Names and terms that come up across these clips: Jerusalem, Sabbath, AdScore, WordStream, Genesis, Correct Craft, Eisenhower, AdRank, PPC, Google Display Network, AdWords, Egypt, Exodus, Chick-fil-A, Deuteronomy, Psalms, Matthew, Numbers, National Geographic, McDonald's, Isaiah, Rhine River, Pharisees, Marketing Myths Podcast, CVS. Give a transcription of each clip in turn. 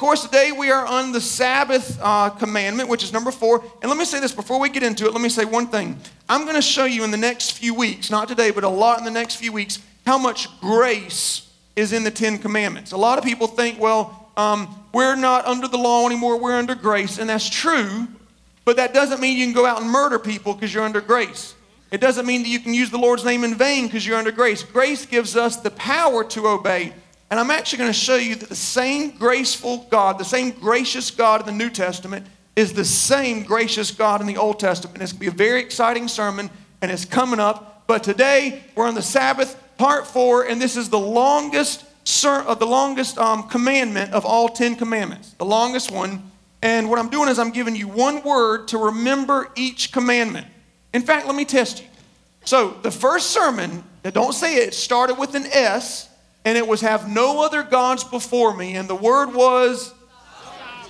course, today we are on the Sabbath commandment, which is number 4. And let me say this, before we get into it, let me say one thing. I'm going to show you in the next few weeks, not today, but a lot in the next few weeks, how much grace is in the 10 Commandments. A lot of people think, well, we're not under the law anymore, we're under grace. And that's true, but that doesn't mean you can go out and murder people because you're under grace. It doesn't mean that you can use the Lord's name in vain because you're under grace. Grace gives us the power to obey. And I'm actually going to show you that the same graceful God, the same gracious God in the New Testament is the same gracious God in the Old Testament. It's going to be a very exciting sermon, and it's coming up. But today, we're on the Sabbath, part 4, and this is the longest commandment of all 10 commandments, the longest one. And what I'm doing is I'm giving you one word to remember each commandment. In fact, let me test you. So the first sermon, don't say it, started with an S, and it was have no other gods before me. And the word was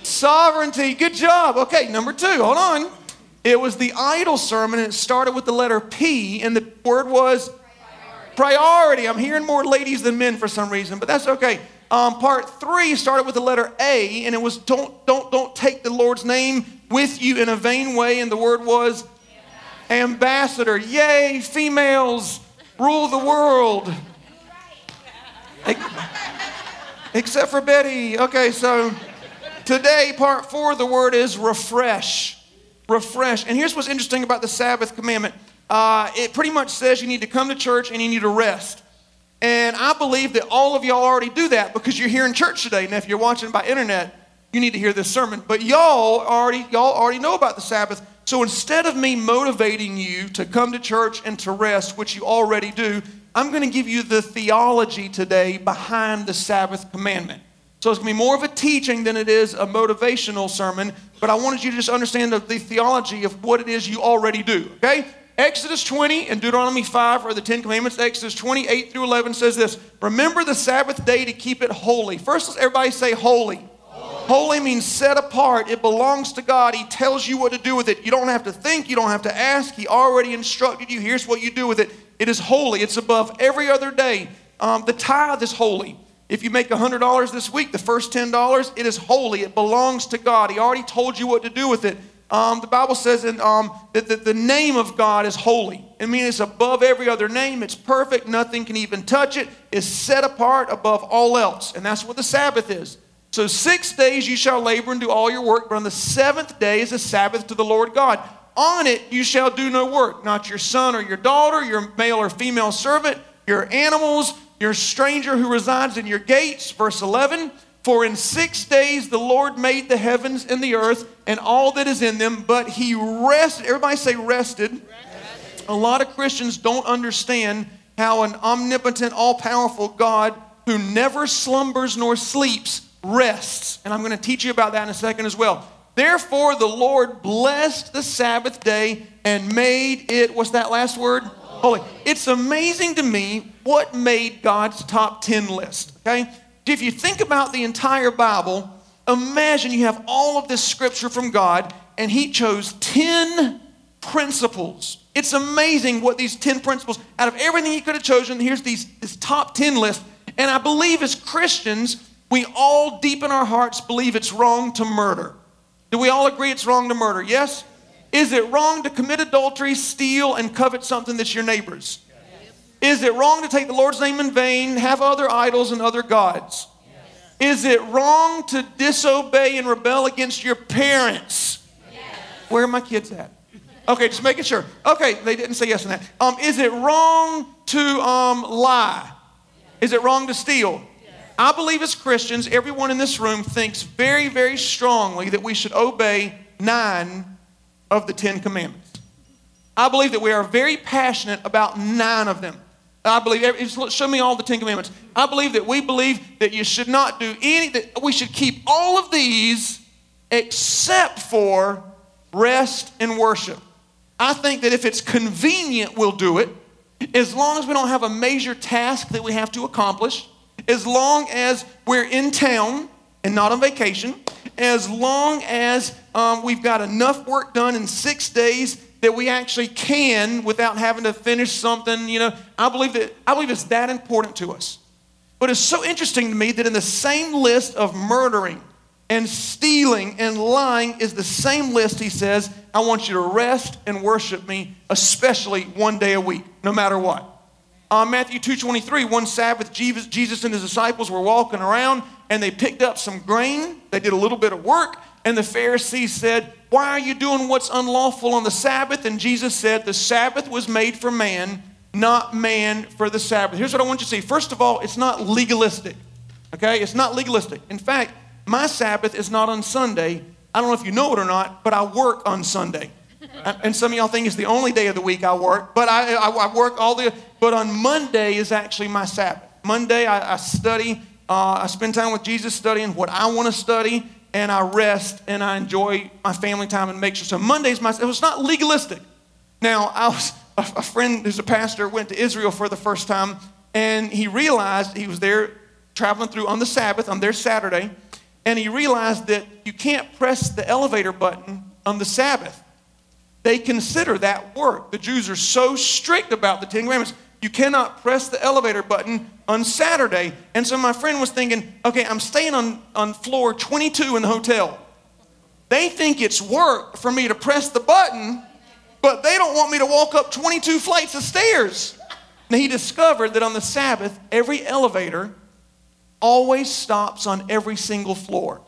sovereignty. Good job. Okay, number 2. Hold on. It was the idol sermon, and it started with the letter P, and the word was priority. I'm hearing more ladies than men for some reason, but that's okay. Part 3 started with the letter A, and it was don't take the Lord's name with you in a vain way, and the word was ambassador. Yay, females rule the world. Except for Betty. Okay, so today, part 4, the word is refresh. Refresh. And here's what's interesting about the Sabbath commandment. It pretty much says you need to come to church and you need to rest. And I believe that all of y'all already do that because you're here in church today. Now, if you're watching by internet, you need to hear this sermon. But y'all already know about the Sabbath. So instead of me motivating you to come to church and to rest, which you already do, I'm going to give you the theology today behind the Sabbath commandment. So it's going to be more of a teaching than it is a motivational sermon, but I wanted you to just understand the theology of what it is you already do, okay? Exodus 20 and Deuteronomy 5 are the 10 commandments. Exodus 28 through 11 says this, remember the Sabbath day to keep it holy. First, let's everybody say holy. Holy means set apart. It belongs to God. He tells you what to do with it. You don't have to think. You don't have to ask. He already instructed you. Here's what you do with it. It is holy. It's above every other day. The tithe is holy. If you make $100 this week, the first $10, it is holy. It belongs to God. He already told you what to do with it. The Bible says that the name of God is holy. I mean, it's above every other name. It's perfect. Nothing can even touch it. It's set apart above all else. And that's what the Sabbath is. So 6 days you shall labor and do all your work, but on the 7th day is a Sabbath to the Lord God. On it you shall do no work, not your son or your daughter, your male or female servant, your animals, your stranger who resides in your gates. Verse 11, for in 6 days the Lord made the heavens and the earth and all that is in them, but he rested. Everybody say rested. Rested. A lot of Christians don't understand how an omnipotent, all-powerful God who never slumbers nor sleeps rests. And I'm going to teach you about that in a second as well. Therefore, the Lord blessed the Sabbath day and made it, what's that last word? Holy. It's amazing to me what made God's top 10 list, okay? If you think about the entire Bible, imagine you have all of this scripture from God and he chose 10 principles. It's amazing what these 10 principles, out of everything he could have chosen, here's this top 10 list. And I believe as Christians, we all deep in our hearts believe it's wrong to murder. Do we all agree it's wrong to murder? Yes? Is it wrong to commit adultery, steal, and covet something that's your neighbor's? Yes. Is it wrong to take the Lord's name in vain, have other idols and other gods? Yes. Is it wrong to disobey and rebel against your parents? Yes. Where are my kids at? Okay, just making sure. Okay, they didn't say yes on that. Is it wrong to lie? Is it wrong to steal? I believe as Christians, everyone in this room thinks very, very strongly that we should obey 9 of the 10 commandments. I believe that we are very passionate about 9 of them. I believe, show me all the 10 commandments. I believe that we believe that you should not do any, that we should keep all of these except for rest and worship. I think that if it's convenient, we'll do it. As long as we don't have a major task that we have to accomplish. As long as we're in town and not on vacation, as long as we've got enough work done in 6 days that we actually can without having to finish something, you know, I believe it's that important to us. But it's so interesting to me that in the same list of murdering and stealing and lying is the same list. He says, I want you to rest and worship me, especially one day a week, no matter what. Matthew 2:23, one Sabbath, Jesus and his disciples were walking around, and they picked up some grain. They did a little bit of work, and the Pharisees said, why are you doing what's unlawful on the Sabbath? And Jesus said, the Sabbath was made for man, not man for the Sabbath. Here's what I want you to see. First of all, it's not legalistic, okay? It's not legalistic. In fact, my Sabbath is not on Sunday. I don't know if you know it or not, but I work on Sunday. And some of y'all think it's the only day of the week I work, but I work all the, but on Monday is actually my Sabbath. Monday I study, I spend time with Jesus studying what I want to study, and I rest and I enjoy my family time and make sure. So Monday's my, it's not legalistic. Now, I was, a friend who's a pastor went to Israel for the first time, and he realized he was there traveling through on the Sabbath, on their Saturday, and he realized that you can't press the elevator button on the Sabbath. They consider that work. The Jews are so strict about the Ten Commandments. You cannot press the elevator button on Saturday. And so my friend was thinking, okay, I'm staying on floor 22 in the hotel. They think it's work for me to press the button, but they don't want me to walk up 22 flights of stairs. And he discovered that on the Sabbath, every elevator always stops on every single floor.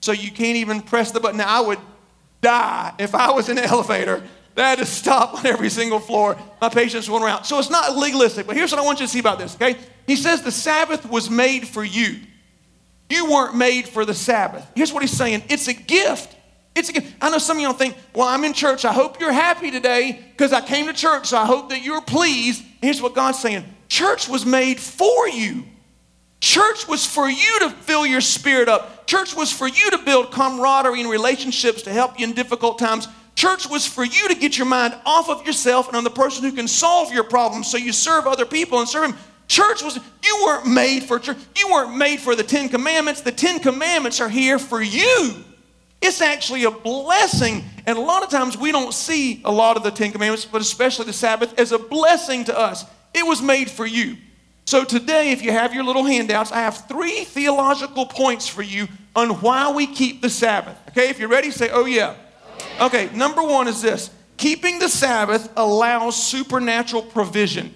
So you can't even press the button. Now, I would die if I was in an elevator. That is stop on every single floor. My patients went around. So it's not legalistic, but here's what I want you to see about this, okay? He says the Sabbath was made for you. You weren't made for the Sabbath. Here's what he's saying. It's a gift. It's a gift. I know some of y'all think, well, I'm in church. I hope you're happy today because I came to church, so I hope that you're pleased. And here's what God's saying. Church was made for you. Church was for you to fill your spirit up. Church was for you to build camaraderie and relationships to help you in difficult times. Church was for you to get your mind off of yourself and on the person who can solve your problems so you serve other people and serve him. Church was, you weren't made for church. You weren't made for the Ten Commandments. The Ten Commandments are here for you. It's actually a blessing. And a lot of times we don't see a lot of the Ten Commandments, but especially the Sabbath, as a blessing to us. It was made for you. So today, if you have your little handouts, I have 3 theological points for you on why we keep the Sabbath. Okay, if you're ready, say, oh yeah. Okay, number one is this. Keeping the Sabbath allows supernatural provision.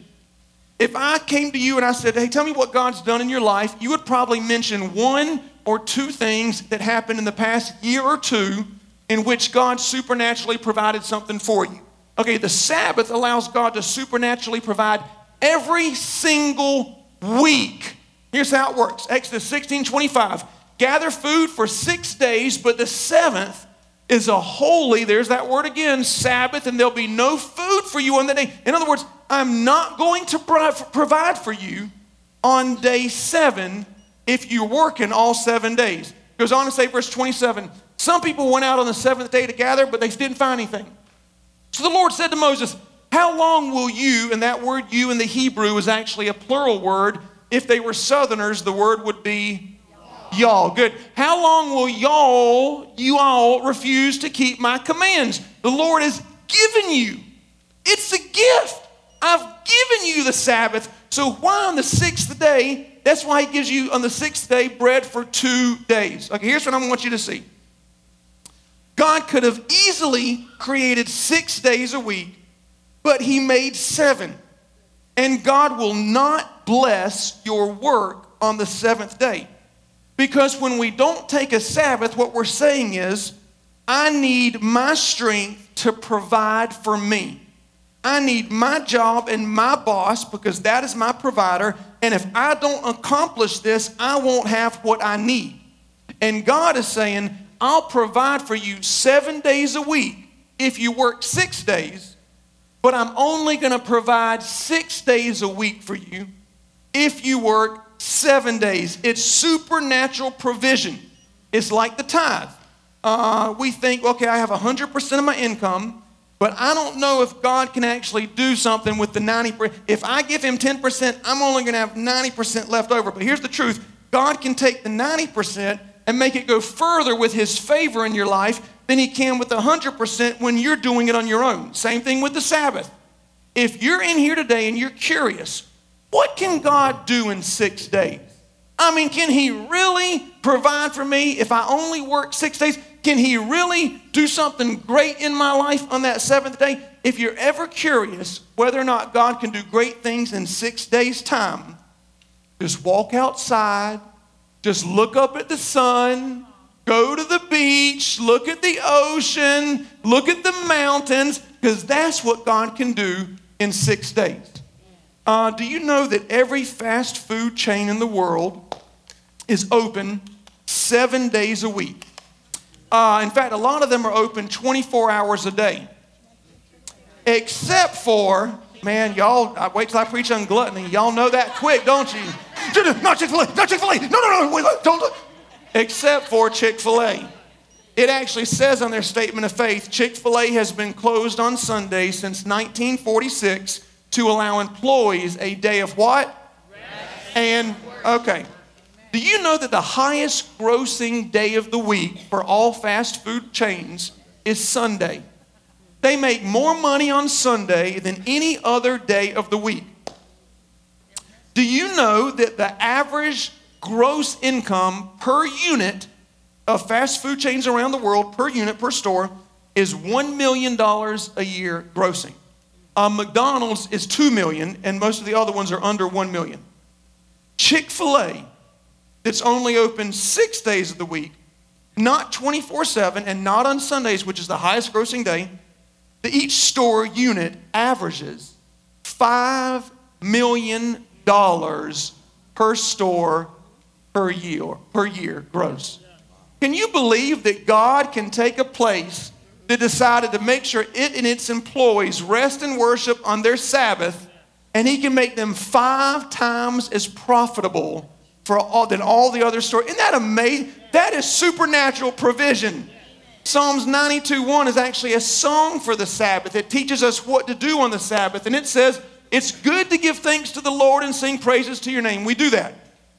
If I came to you and I said, hey, tell me what God's done in your life, you would probably mention 1 or 2 things that happened in the past year or two in which God supernaturally provided something for you. Okay, the Sabbath allows God to supernaturally provide every single week. Here's how it works. Exodus 16:25. Gather food for 6 days, but the 7th is a holy, there's that word again, Sabbath, and there'll be no food for you on that day. In other words, I'm not going to provide for you on day 7 if you're working all 7 days. It goes on to say, verse 27, some people went out on the 7th day to gather, but they didn't find anything. So the Lord said to Moses, how long will you, and that word you in the Hebrew is actually a plural word. If they were Southerners, the word would be y'all. Good. How long will you all refuse to keep my commands? The Lord has given you. It's a gift. I've given you the Sabbath. So why on the 6th day? That's why he gives you on the 6th day bread for 2 days. Okay, here's what I want you to see. God could have easily created 6 days a week, but he made 7. And God will not bless your work on the 7th day. Because when we don't take a Sabbath, what we're saying is, I need my strength to provide for me. I need my job and my boss because that is my provider. And if I don't accomplish this, I won't have what I need. And God is saying, I'll provide for you 7 days a week if you work 6 days. But I'm only going to provide 6 days a week for you if you work 7 days. It's supernatural provision. It's like the tithe. We think, okay, I have 100% of my income, but I don't know if God can actually do something with the 90%. If I give him 10%, I'm only going to have 90% left over. But here's the truth. God can take the 90% and make it go further with his favor in your life than he can with 100% when you're doing it on your own. Same thing with the Sabbath. If you're in here today and you're curious, what can God do in 6 days? I mean, can he really provide for me if I only work 6 days? Can he really do something great in my life on that seventh day? If you're ever curious whether or not God can do great things in 6 days' time, just walk outside, just look up at the sun, go to the beach, look at the ocean, look at the mountains, because that's what God can do in 6 days. Do you know that every fast food chain in the world is open 7 days a week? In fact, a lot of them are open 24 hours a day. Except for, man, y'all, I wait till I preach on gluttony. Y'all know that quick, don't you? Not Chick-fil-A, not Chick-fil-A. No, don't. Except for Chick-fil-A. It actually says on their statement of faith, Chick-fil-A has been closed on Sunday since 1946 to allow employees a day of what? Rest. And, okay. Do you know that the highest grossing day of the week for all fast food chains is Sunday? They make more money on Sunday than any other day of the week. Do you know that the average gross income per unit of fast food chains around the world, per unit, per store, is $1 million a year grossing? McDonald's is $2 million, and most of the other ones are under $1 million. Chick-fil-A, that's only open 6 days of the week, not 24/7, and not on Sundays, which is the highest grossing day, each store unit averages $5 million per store per year gross. Can you believe that God can take a place that decided to make sure it and its employees rest and worship on their Sabbath, and he can make them 5 times as profitable than all the other stores? Isn't that amazing? That is supernatural provision. Psalms 92:1 is actually a song for the Sabbath. It teaches us what to do on the Sabbath, and it says, it's good to give thanks to the Lord and sing praises to your name. We do that.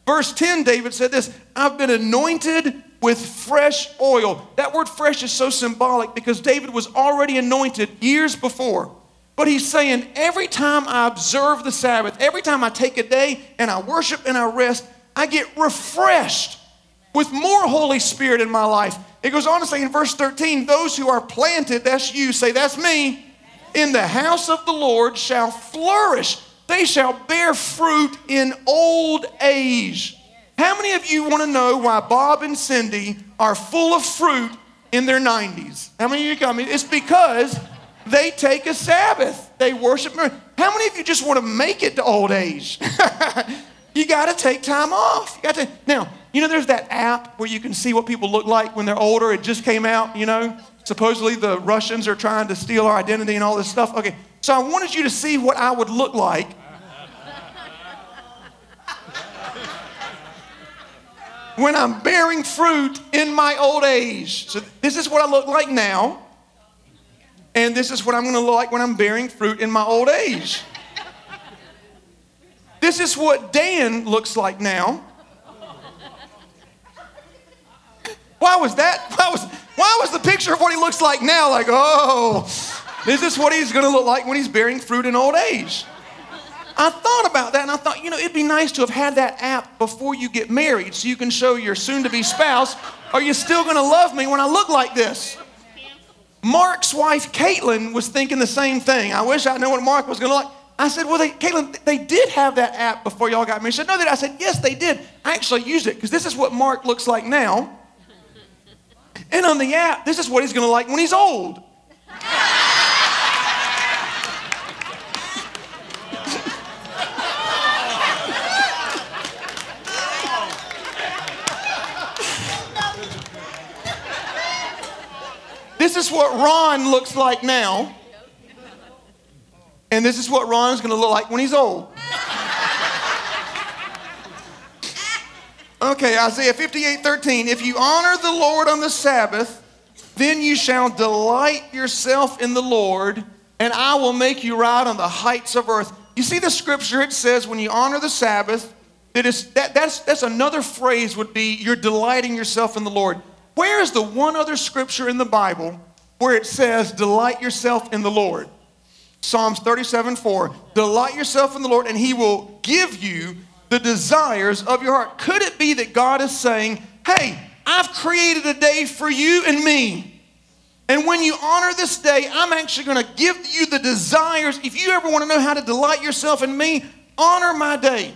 Verse 10, David said this, I've been anointed with fresh oil. That word fresh is so symbolic because David was already anointed years before. But he's saying, every time I observe the Sabbath, every time I take a day and I worship and I rest, I get refreshed with more Holy Spirit in my life. It goes on to say in verse 13, those who are planted, that's you, say that's me, in the house of the Lord shall flourish. They shall bear fruit in old age. How many of you want to know why Bob and Cindy are full of fruit in their 90s? How many of you got me? It's because they take a Sabbath. They worship. How many of you just want to make it to old age? You got to take time off. Now, you know there's that app where you can see what people look like when they're older. It just came out, you know. Supposedly the Russians are trying to steal our identity and all this stuff. Okay, so I wanted you to see what I would look like. When I'm bearing fruit in my old age. So this is what I look like now. And this is what I'm going to look like when I'm bearing fruit in my old age. This is what Dan looks like now. Why was that? Why was the picture of what he looks like now like, oh, is this what he's going to look like when he's bearing fruit in old age? I thought about that, and I thought, you know, it'd be nice to have had that app before you get married so you can show your soon-to-be spouse, are you still going to love me when I look like this? Mark's wife, Caitlin, was thinking the same thing. I wish I knew what Mark was going to like. I said, well, Caitlin, they did have that app before y'all got married. She said, no, they did. I said, yes, they did. I actually used it because this is what Mark looks like now. And on the app, this is what he's going to like when he's old. This is what Ron looks like now. And this is what Ron's going to look like when he's old. Okay, Isaiah 58:13. If you honor the Lord on the Sabbath, then you shall delight yourself in the Lord, and I will make you ride on the heights of earth. You see the scripture, it says when you honor the Sabbath, that's another phrase would be you're delighting yourself in the Lord. Where is the one other scripture in the Bible where it says, delight yourself in the Lord? Psalms 37:4, delight yourself in the Lord, and he will give you the desires of your heart. Could it be that God is saying, hey, I've created a day for you and me. And when you honor this day, I'm actually going to give you the desires. If you ever want to know how to delight yourself in me, honor my day.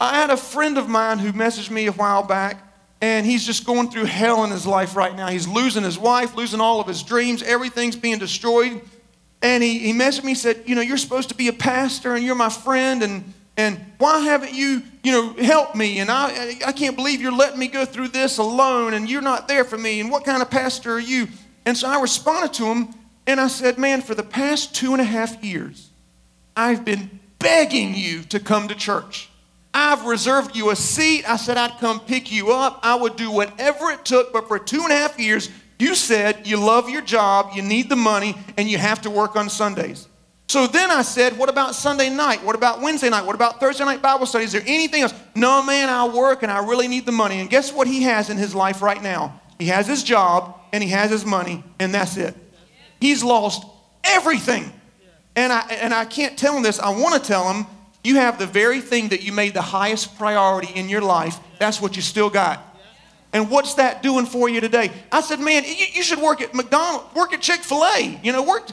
I had a friend of mine who messaged me a while back, and he's just going through hell in his life right now. He's losing his wife, losing all of his dreams. Everything's being destroyed. And he messaged me and said, you know, you're supposed to be a pastor, and you're my friend, and why haven't you, you know, helped me? And I can't believe you're letting me go through this alone, and you're not there for me. And what kind of pastor are you? And so I responded to him, and I said, man, for the past 2.5 years, I've been begging you to come to church. I've reserved you a seat. I said I'd come pick you up. I would do whatever it took. But for 2.5 years, you said you love your job, you need the money, and you have to work on Sundays. So then I said, what about Sunday night? What about Wednesday night? What about Thursday night Bible study? Is there anything else? No, man, I work, and I really need the money. And guess what he has in his life right now? He has his job, and he has his money, and that's it. He's lost everything. And I can't tell him this. I want to tell him, you have the very thing that you made the highest priority in your life. That's what you still got. And what's that doing for you today? I said, man, you should work at McDonald's, work at Chick-fil-A. You know, work,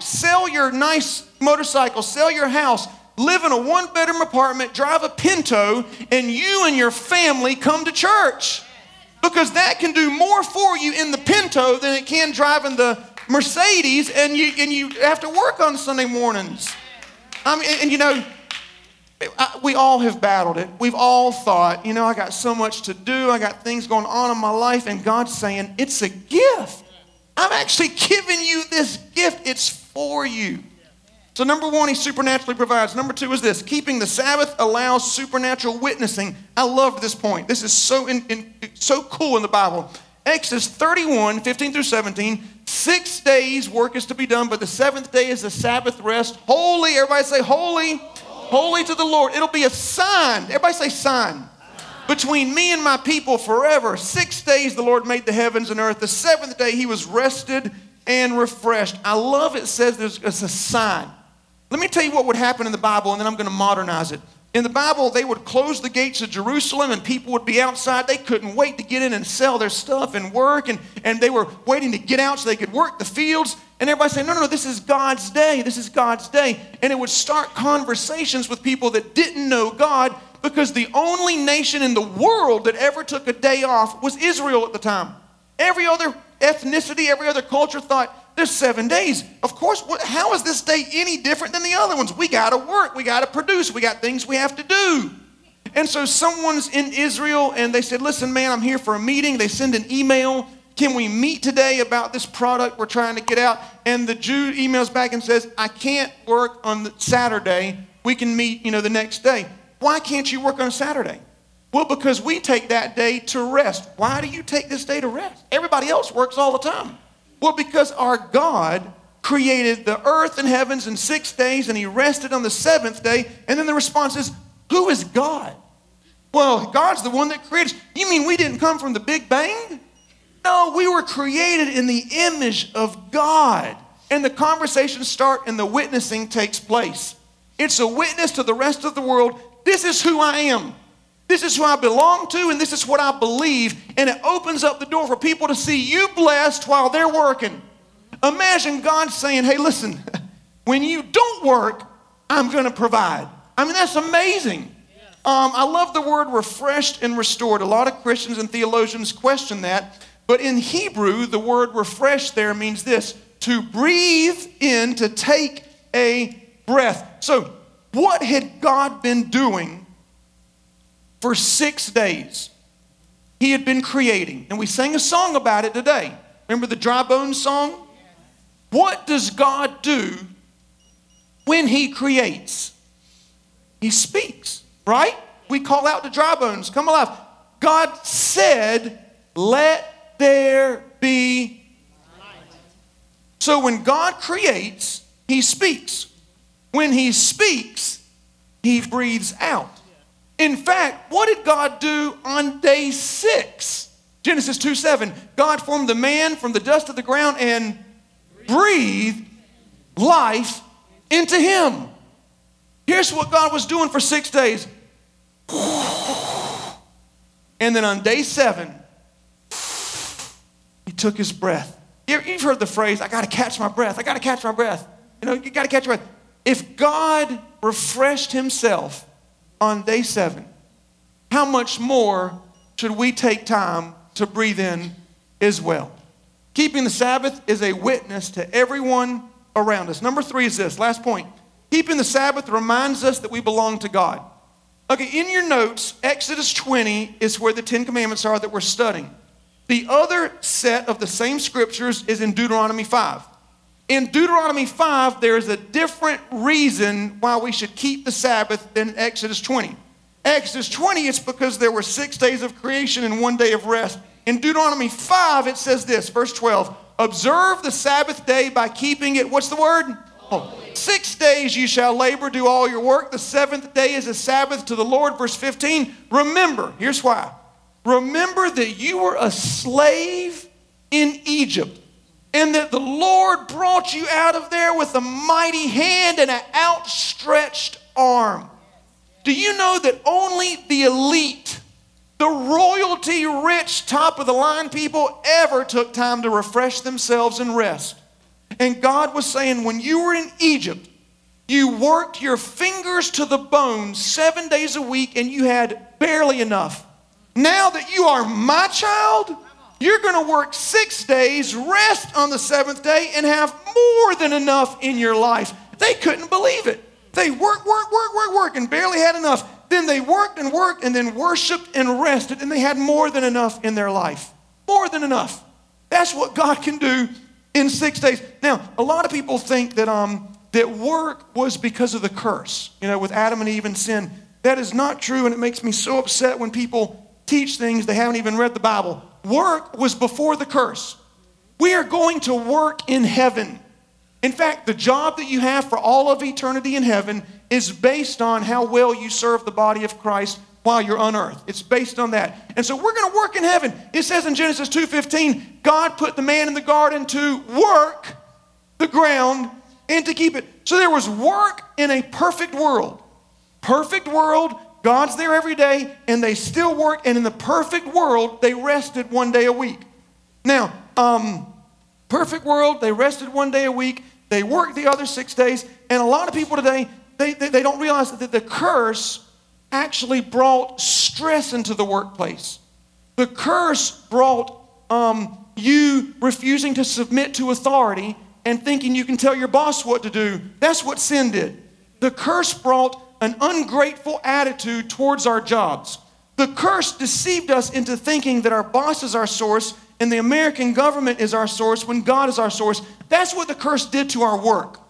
sell your nice motorcycle, sell your house, live in a one-bedroom apartment, drive a Pinto, and you and your family come to church. Because that can do more for you in the Pinto than it can driving the Mercedes, and you have to work on Sunday mornings. I mean, and you know, we all have battled it. We've all thought, you know, I got so much to do. I got things going on in my life, and God's saying, it's a gift. I'm actually giving you this gift. It's for you. So number one, he supernaturally provides. Number two is this: keeping the Sabbath allows supernatural witnessing. I love this point. This is so cool in the Bible. Exodus 31, 15 through 17, 6 days work is to be done, but the seventh day is the Sabbath rest. Holy, everybody say holy. Holy to the Lord. It'll be a sign. Everybody say sign. Between me and my people forever. 6 days the Lord made the heavens and earth. The seventh day he was rested and refreshed. I love it says it's a sign. Let me tell you what would happen in the Bible, and then I'm going to modernize it. In the Bible, they would close the gates of Jerusalem, and people would be outside. They couldn't wait to get in and sell their stuff and work, and they were waiting to get out so they could work the fields. And everybody said, no, this is God's day. This is God's day. And it would start conversations with people that didn't know God, because the only nation in the world that ever took a day off was Israel at the time. Every other ethnicity, every other culture thought, there's 7 days. Of course, how is this day any different than the other ones? We got to work. We got to produce. We got things we have to do. And so someone's in Israel, and they said, listen, man, I'm here for a meeting. They send an email. Can we meet today about this product we're trying to get out? And the Jew emails back and says, I can't work on Saturday. We can meet, you know, the next day. Why can't you work on Saturday? Well, because we take that day to rest. Why do you take this day to rest? Everybody else works all the time. Well, because our God created the earth and heavens in 6 days, and he rested on the seventh day. And then the response is, who is God? Well, God's the one that created. You mean we didn't come from the Big Bang? No, we were created in the image of God. And the conversations start and the witnessing takes place. It's a witness to the rest of the world. This is who I am. This is who I belong to, and this is what I believe. And it opens up the door for people to see you blessed while they're working. Imagine God saying, hey, listen, when you don't work, I'm going to provide. I mean, that's amazing. I love the word refreshed and restored. A lot of Christians and theologians question that. But in Hebrew, the word refreshed there means this: to breathe in, to take a breath. So what had God been doing for 6 days? He had been creating. And we sang a song about it today. Remember the dry bones song? What does God do when he creates? He speaks, right? We call out to dry bones, come alive. God said, let there be light. So when God creates, he speaks. When he speaks, he breathes out. In fact, what did God do on day 6? Genesis 2:7. God formed the man from the dust of the ground and breathed life into him. Here's what God was doing for 6 days. And then on day 7, he took his breath. You've heard the phrase, I got to catch my breath. I got to catch my breath. You know, you got to catch your breath. If God refreshed himself on day 7, how much more should we take time to breathe in as well? Keeping the Sabbath is a witness to everyone around us. Number 3 is this, last point. Keeping the Sabbath reminds us that we belong to God. Okay, in your notes, Exodus 20 is where the 10 Commandments are that we're studying. The other set of the same scriptures is in Deuteronomy 5. In Deuteronomy 5, there is a different reason why we should keep the Sabbath than Exodus 20. Exodus 20, it's because there were 6 days of creation and 1 day of rest. In Deuteronomy 5, it says this, verse 12, observe the Sabbath day by keeping it, what's the word? Holy. 6 days you shall labor, do all your work. The 7th day is a Sabbath to the Lord. Verse 15, remember, here's why. Remember that you were a slave in Egypt, and that the Lord brought you out of there with a mighty hand and an outstretched arm. Do you know that only the elite, the royalty rich top of the line people ever took time to refresh themselves and rest? And God was saying, when you were in Egypt, you worked your fingers to the bone 7 days a week and you had barely enough. Now that you are my child, you're going to work 6 days, rest on the 7th day, and have more than enough in your life. They couldn't believe it. They worked, and barely had enough. Then they worked, and then worshiped and rested, and they had more than enough in their life. More than enough. That's what God can do in 6 days. Now, a lot of people think that work was because of the curse, you know, with Adam and Eve and sin. That is not true, and it makes me so upset when people teach things they haven't even read the Bible. Work was before the curse. We are going to work in heaven. In fact, the job that you have for all of eternity in heaven is based on how well you serve the body of Christ while you're on earth. It's based on that. And so we're going to work in heaven. It says in Genesis 2:15, God put the man in the garden to work the ground and to keep it. So there was work in a perfect world. Perfect world, God's there every day, and they still work. And in the perfect world, they rested 1 day a week. Now, perfect world, they rested 1 day a week. They worked the other 6 days. And a lot of people today, they don't realize that the curse actually brought stress into the workplace. The curse brought you refusing to submit to authority and thinking you can tell your boss what to do. That's what sin did. The curse brought an ungrateful attitude towards our jobs. The curse deceived us into thinking that our boss is our source and the American government is our source when God is our source. That's what the curse did to our work.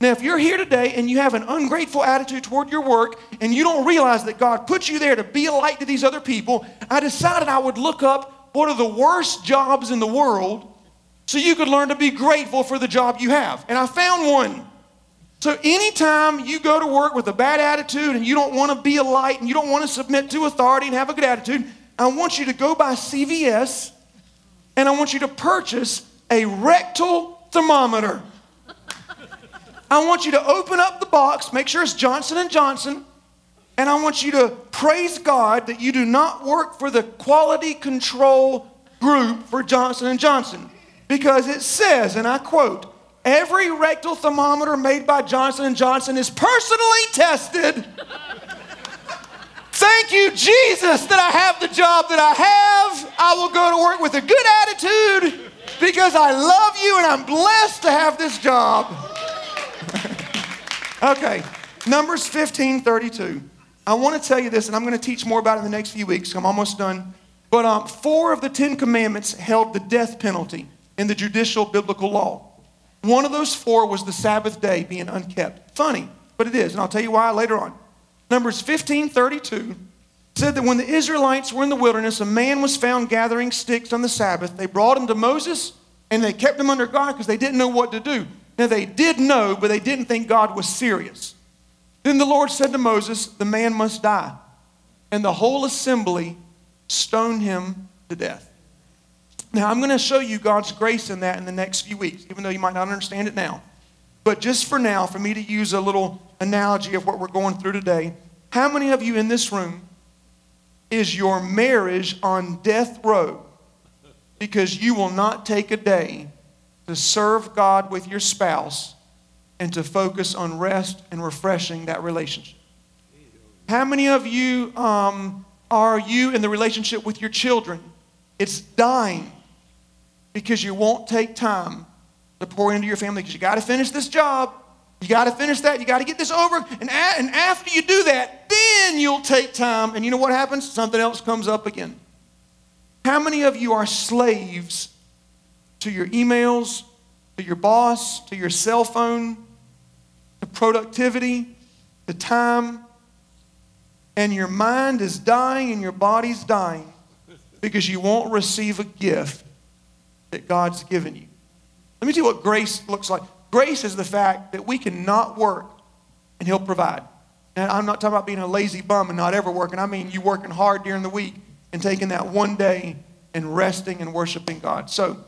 Now, if you're here today and you have an ungrateful attitude toward your work and you don't realize that God put you there to be a light to these other people, I decided I would look up what are the worst jobs in the world so you could learn to be grateful for the job you have. And I found one. So anytime you go to work with a bad attitude and you don't want to be a light and you don't want to submit to authority and have a good attitude, I want you to go by CVS and I want you to purchase a rectal thermometer. I want you to open up the box, make sure it's Johnson & Johnson, and I want you to praise God that you do not work for the quality control group for Johnson & Johnson, because it says, and I quote, every rectal thermometer made by Johnson & Johnson is personally tested. Thank you, Jesus, that I have the job that I have. I will go to work with a good attitude because I love you and I'm blessed to have this job. Okay, Numbers 15:32. I want to tell you this, and I'm going to teach more about it in the next few weeks. I'm almost done. But 4 of the 10 commandments held the death penalty in the judicial biblical law. One of those 4 was the Sabbath day being unkept. Funny, but it is, and I'll tell you why later on. Numbers 15:32 said that when the Israelites were in the wilderness, a man was found gathering sticks on the Sabbath. They brought him to Moses, and they kept him under guard because they didn't know what to do. Now, they did know, but they didn't think God was serious. Then the Lord said to Moses, the man must die. And the whole assembly stoned him to death. Now, I'm going to show you God's grace in that in the next few weeks, even though you might not understand it now. But just for now, for me to use a little analogy of what we're going through today, how many of you in this room is your marriage on death row because you will not take a day to serve God with your spouse and to focus on rest and refreshing that relationship. How many of you are you in the relationship with your children? It's dying because you won't take time to pour into your family because you got to finish this job. You got to finish that. You got to get this over. And after you do that, then you'll take time. And you know what happens? Something else comes up again. How many of you are slaves to your emails, to your boss, to your cell phone, to productivity, to time? And your mind is dying and your body's dying because you won't receive a gift that God's given you. Let me tell you what grace looks like. Grace is the fact that we cannot work and He'll provide. And I'm not talking about being a lazy bum and not ever working. I mean you working hard during the week and taking that one day and resting and worshiping God. So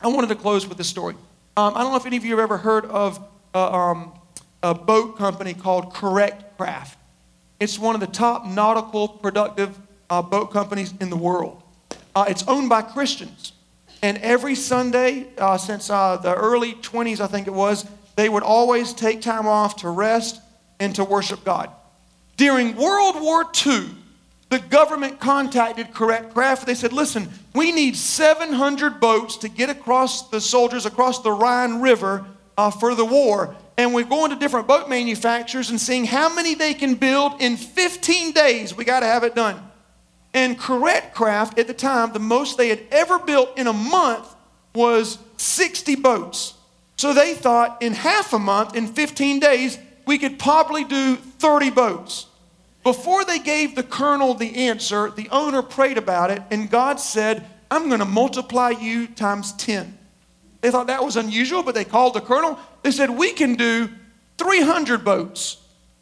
I wanted to close with this story. I don't know if any of you have ever heard of a boat company called Correct Craft. It's one of the top nautical productive boat companies in the world. It's owned by Christians. And every Sunday since the early 20s, I think it was, they would always take time off to rest and to worship God. During World War II, the government contacted Correct Craft. They said, listen, we need 700 boats to get across the soldiers across the Rhine River for the war. And we're going to different boat manufacturers and seeing how many they can build in 15 days. We got to have it done. And Correct Craft, at the time, the most they had ever built in a month was 60 boats. So they thought in half a month, in 15 days, we could probably do 30 boats. Before they gave the colonel the answer, the owner prayed about it, and God said, I'm going to multiply you times 10. They thought that was unusual, but they called the colonel. They said, we can do 300 boats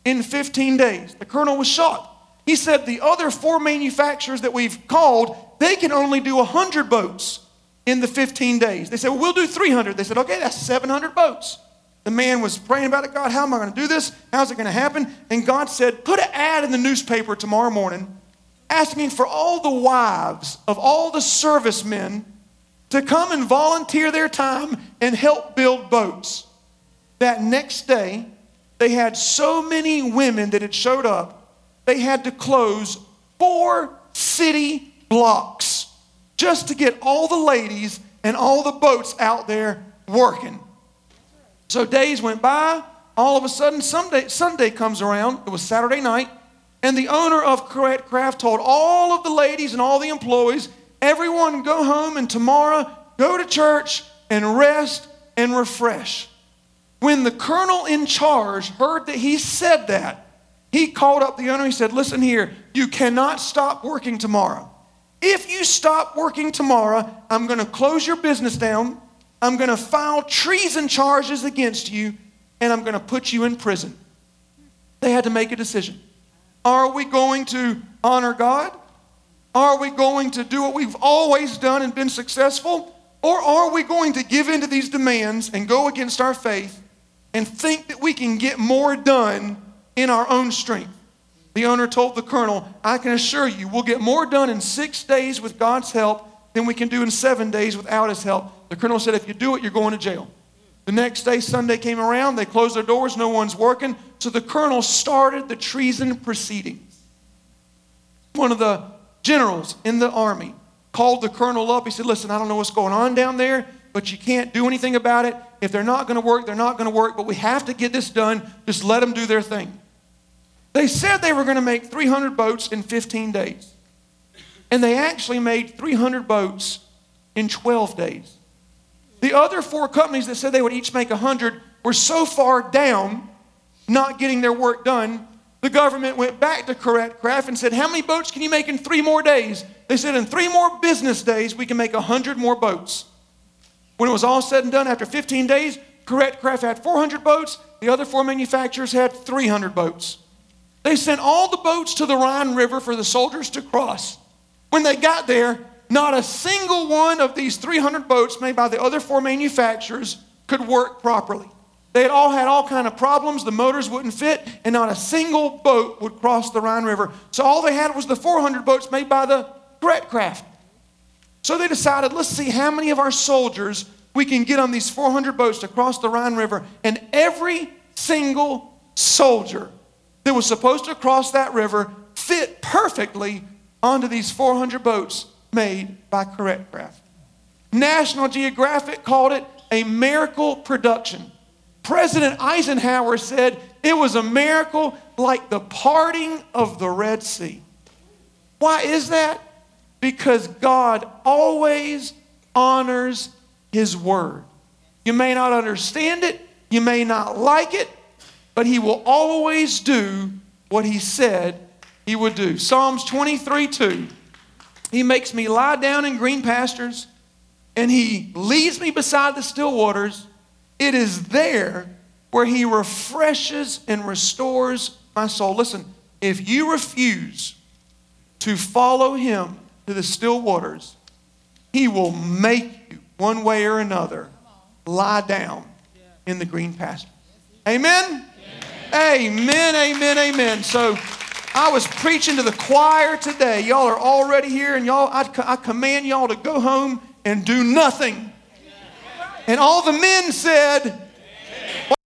in 15 days. The colonel was shocked. He said, the other four manufacturers that we've called, they can only do 100 boats in the 15 days. They said, well, we'll do 300. They said, okay, that's 700 boats. The man was praying about it. God, how am I going to do this? How's it going to happen? And God said, put an ad in the newspaper tomorrow morning asking for all the wives of all the servicemen to come and volunteer their time and help build boats. That next day, they had so many women that had showed up, they had to close 4 city blocks just to get all the ladies and all the boats out there working. So days went by. All of a sudden, Sunday comes around. It was Saturday night. And the owner of Correct Craft told all of the ladies and all the employees, everyone go home and tomorrow go to church and rest and refresh. When the colonel in charge heard that he said that, he called up the owner. He said, listen here, you cannot stop working tomorrow. If you stop working tomorrow, I'm going to close your business down. I'm going to file treason charges against you, and I'm going to put you in prison. They had to make a decision. Are we going to honor God? Are we going to do what we've always done and been successful? Or are we going to give in to these demands and go against our faith and think that we can get more done in our own strength? The owner told the colonel, I can assure you we'll get more done in 6 days with God's help than we can do in 7 days without His help. The colonel said, if you do it, you're going to jail. The next day, Sunday came around. They closed their doors. No one's working. So the colonel started the treason proceedings. One of the generals in the army called the colonel up. He said, listen, I don't know what's going on down there, but you can't do anything about it. If they're not going to work, they're not going to work, but we have to get this done. Just let them do their thing. They said they were going to make 300 boats in 15 days. And they actually made 300 boats in 12 days. The other four companies that said they would each make 100 were so far down, not getting their work done, the government went back to Correct Craft and said, how many boats can you make in 3 more days? They said, in 3 more business days, we can make 100 more boats. When it was all said and done, after 15 days, Correct Craft had 400 boats. The other four manufacturers had 300 boats. They sent all the boats to the Rhine River for the soldiers to cross. When they got there, not a single one of these 300 boats made by the other four manufacturers could work properly. They had all had all kind of problems. The motors wouldn't fit, and not a single boat would cross the Rhine River. So all they had was the 400 boats made by the Correct Craft. So they decided, let's see how many of our soldiers we can get on these 400 boats to cross the Rhine River. And every single soldier that was supposed to cross that river fit perfectly onto these 400 boats made by Correct Craft. National Geographic called it a miracle production. President Eisenhower said it was a miracle like the parting of the Red Sea. Why is that? Because God always honors His word. You may not understand it, you may not like it, but He will always do what He said He would do. Psalms 23:2. He makes me lie down in green pastures, and He leads me beside the still waters. It is there where He refreshes and restores my soul. Listen, if you refuse to follow Him to the still waters, He will make you, one way or another, lie down in the green pasture. Amen? Amen, amen, amen. So I was preaching to the choir today. Y'all are already here, and y'all, I command y'all to go home and do nothing. And all the men said,